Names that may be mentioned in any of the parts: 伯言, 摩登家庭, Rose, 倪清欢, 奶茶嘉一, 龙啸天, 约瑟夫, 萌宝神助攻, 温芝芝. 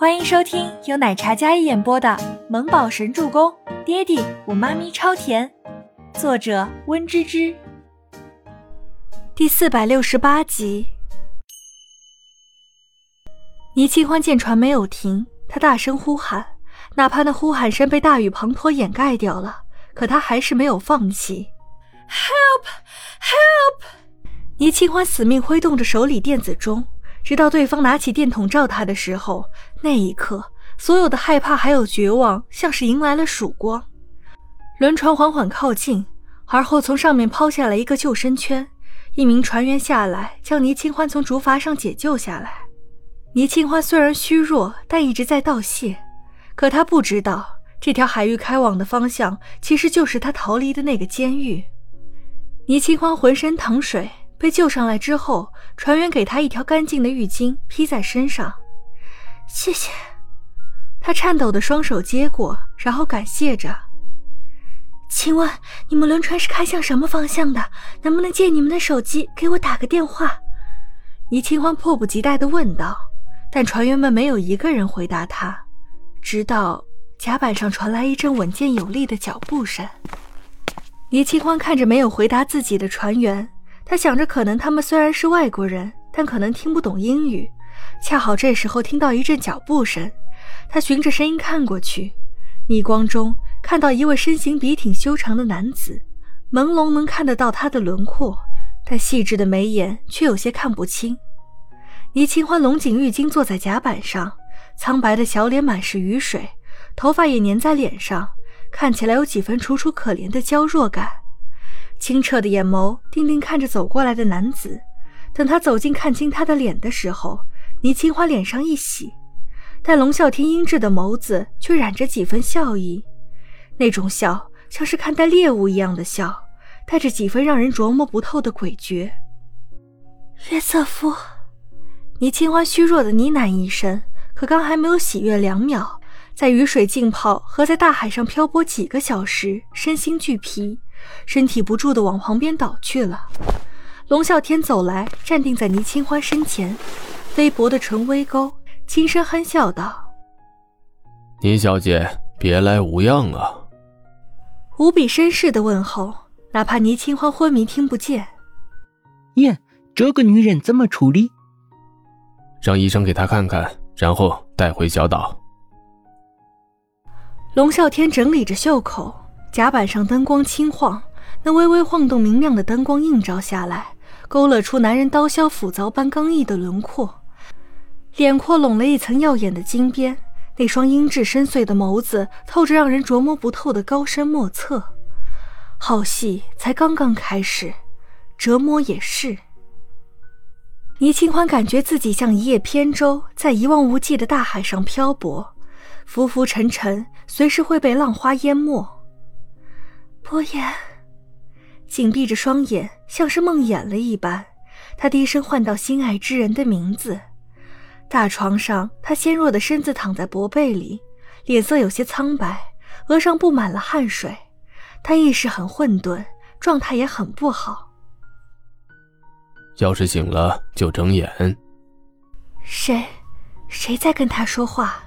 欢迎收听由奶茶嘉一演播的萌宝神助攻，爹地我妈咪超甜，作者温芝芝。第468集。倪清欢见船没有停，他大声呼喊，哪怕那呼喊声被大雨滂沱掩盖掉了，可他还是没有放弃。Help! Help! 倪清欢死命挥动着手里电子钟，直到对方拿起电筒照他的时候，那一刻所有的害怕还有绝望像是迎来了曙光。轮船缓缓靠近，而后从上面抛下了一个救生圈，一名船员下来将倪清欢从竹筏上解救下来。倪清欢虽然虚弱，但一直在道谢，可他不知道这条海域开往的方向其实就是他逃离的那个监狱。倪清欢浑身淌水，被救上来之后，船员给他一条干净的浴巾披在身上。谢谢。他颤抖的双手接过，然后感谢着。请问你们轮船是开向什么方向的？能不能借你们的手机给我打个电话？倪清欢迫不及待地问道，但船员们没有一个人回答他，直到甲板上传来一阵稳健有力的脚步声。倪清欢看着没有回答自己的船员，他想着可能他们虽然是外国人，但可能听不懂英语。恰好这时候听到一阵脚步声，他循着声音看过去，逆光中看到一位身形笔挺修长的男子，朦胧能看得到他的轮廓，但细致的眉眼却有些看不清。倪清欢拢紧浴巾坐在甲板上，苍白的小脸满是雨水，头发也粘在脸上，看起来有几分楚楚可怜的娇弱感。清澈的眼眸定定看着走过来的男子，等他走近看清他的脸的时候，倪清欢脸上一喜，但龙啸天阴鸷的眸子却染着几分笑意，那种笑像是看待猎物一样的笑，带着几分让人琢磨不透的诡谲。约瑟夫，倪清欢虚弱的呢喃一声，可刚还没有喜悦2秒，在雨水浸泡和在大海上漂泊几个小时，身心俱疲，身体不住地往旁边倒去了。龙啸天走来，站定在倪清欢身前，微薄的唇微勾，轻声哼笑道：倪小姐别来无恙啊。无比绅士的问候，哪怕倪清欢昏迷听不见。耶，这个女人怎么处理？让医生给她看看，然后带回小岛。龙啸天整理着袖口，甲板上灯光轻晃，那微微晃动明亮的灯光映照下来，勾勒出男人刀削斧凿般刚毅的轮廓，脸廓拢了一层耀眼的金边，那双阴鸷深邃的眸子透着让人琢磨不透的高深莫测。好戏才刚刚开始，折磨也是。倪清欢感觉自己像一叶扁舟，在一望无际的大海上漂泊，浮浮沉沉，随时会被浪花淹没。伯言紧闭着双眼，像是梦魇了一般，他低声唤到心爱之人的名字。大床上，他纤弱的身子躺在薄被里，脸色有些苍白，额上布满了汗水，他意识很混沌，状态也很不好。要是醒了就睁眼。谁在跟他说话？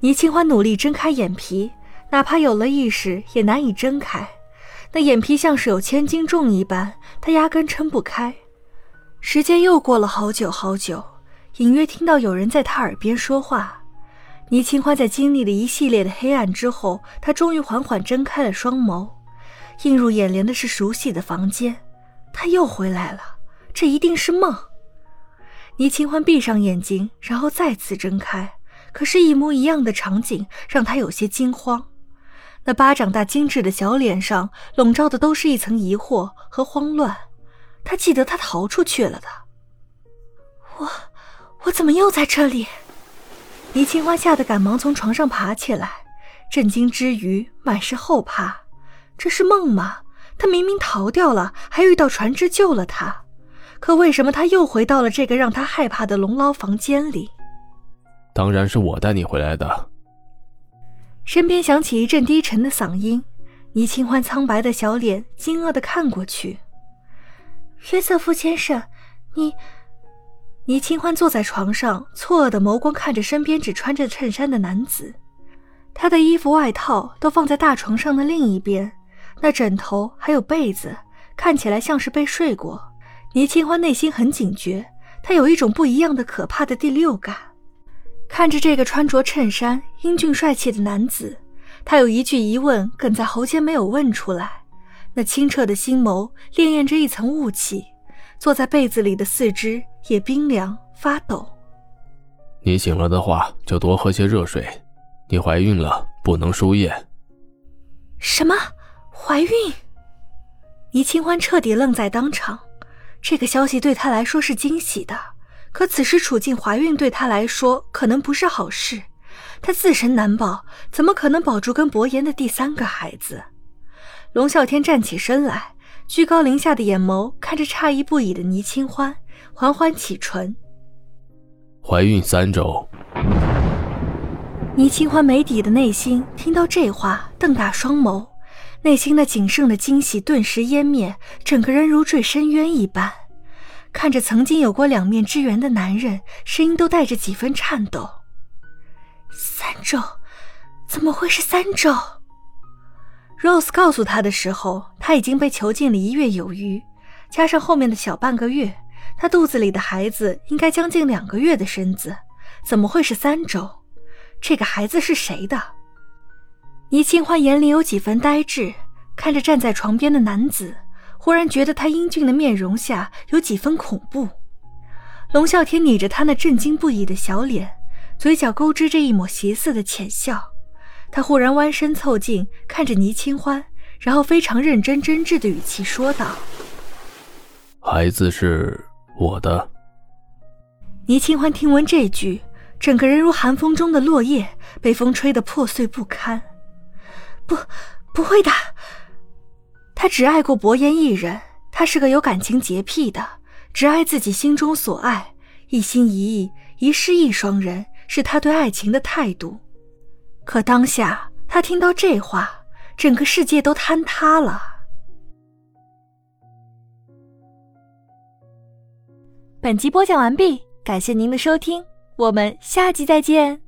倪清欢努力睁开眼皮，哪怕有了意识也难以睁开，那眼皮像是有千斤重一般，她压根撑不开。时间又过了好久好久，隐约听到有人在她耳边说话。倪清欢在经历了一系列的黑暗之后，她终于缓缓睁开了双眸，映入眼帘的是熟悉的房间。她又回来了，这一定是梦。倪清欢闭上眼睛，然后再次睁开，可是一模一样的场景让他有些惊慌，那巴掌大精致的小脸上笼罩的都是一层疑惑和慌乱。他记得他逃出去了的。我怎么又在这里？倪清欢吓得赶忙从床上爬起来，震惊之余满是后怕。这是梦吗？他明明逃掉了，还遇到船只救了他，可为什么他又回到了这个让他害怕的笼牢房间里？当然是我带你回来的。身边响起一阵低沉的嗓音，倪清欢苍白的小脸惊愕地看过去。约瑟夫先生，倪清欢坐在床上，错愕的眸光看着身边只穿着衬衫的男子，他的衣服外套都放在大床上的另一边，那枕头还有被子看起来像是被睡过。倪清欢内心很警觉，他有一种不一样的可怕的第六感。看着这个穿着衬衫英俊帅气的男子，他有一句疑问梗在喉间没有问出来，那清澈的心眸潋滟着一层雾气，坐在被子里的四肢也冰凉发抖。你醒了的话就多喝些热水，你怀孕了不能输液。什么？怀孕？倪清欢彻底愣在当场，这个消息对她来说是惊喜的，可此时处境怀孕对她来说可能不是好事，她自身难保，怎么可能保住跟伯言的第三个孩子？龙啸天站起身来，居高临下的眼眸看着诧异不已的倪清欢，缓缓启唇。怀孕3周。倪清欢没底的内心听到这话瞪大双眸，内心那仅剩的惊喜顿时湮灭，整个人如坠深渊一般，看着曾经有过两面之缘的男人，声音都带着几分颤抖。3周？怎么会是3周？ Rose 告诉他的时候，他已经被囚禁了1月有余，加上后面的小半个月，他肚子里的孩子应该将近2个月的身子，怎么会是3周？这个孩子是谁的？倪清欢眼里有几分呆滞，看着站在床边的男子，忽然觉得他英俊的面容下有几分恐怖。龙啸天睨着他那震惊不已的小脸，嘴角勾织着一抹邪肆的浅笑。他忽然弯身凑近，看着倪清欢，然后非常认真真挚的语气说道：孩子是我的。倪清欢听闻这句，整个人如寒风中的落叶，被风吹得破碎不堪。不会的，他只爱过伯言一人，他是个有感情洁癖的，只爱自己心中所爱，一心一意一世一双人是他对爱情的态度。可当下他听到这话，整个世界都坍塌了。本集播讲完毕，感谢您的收听，我们下集再见。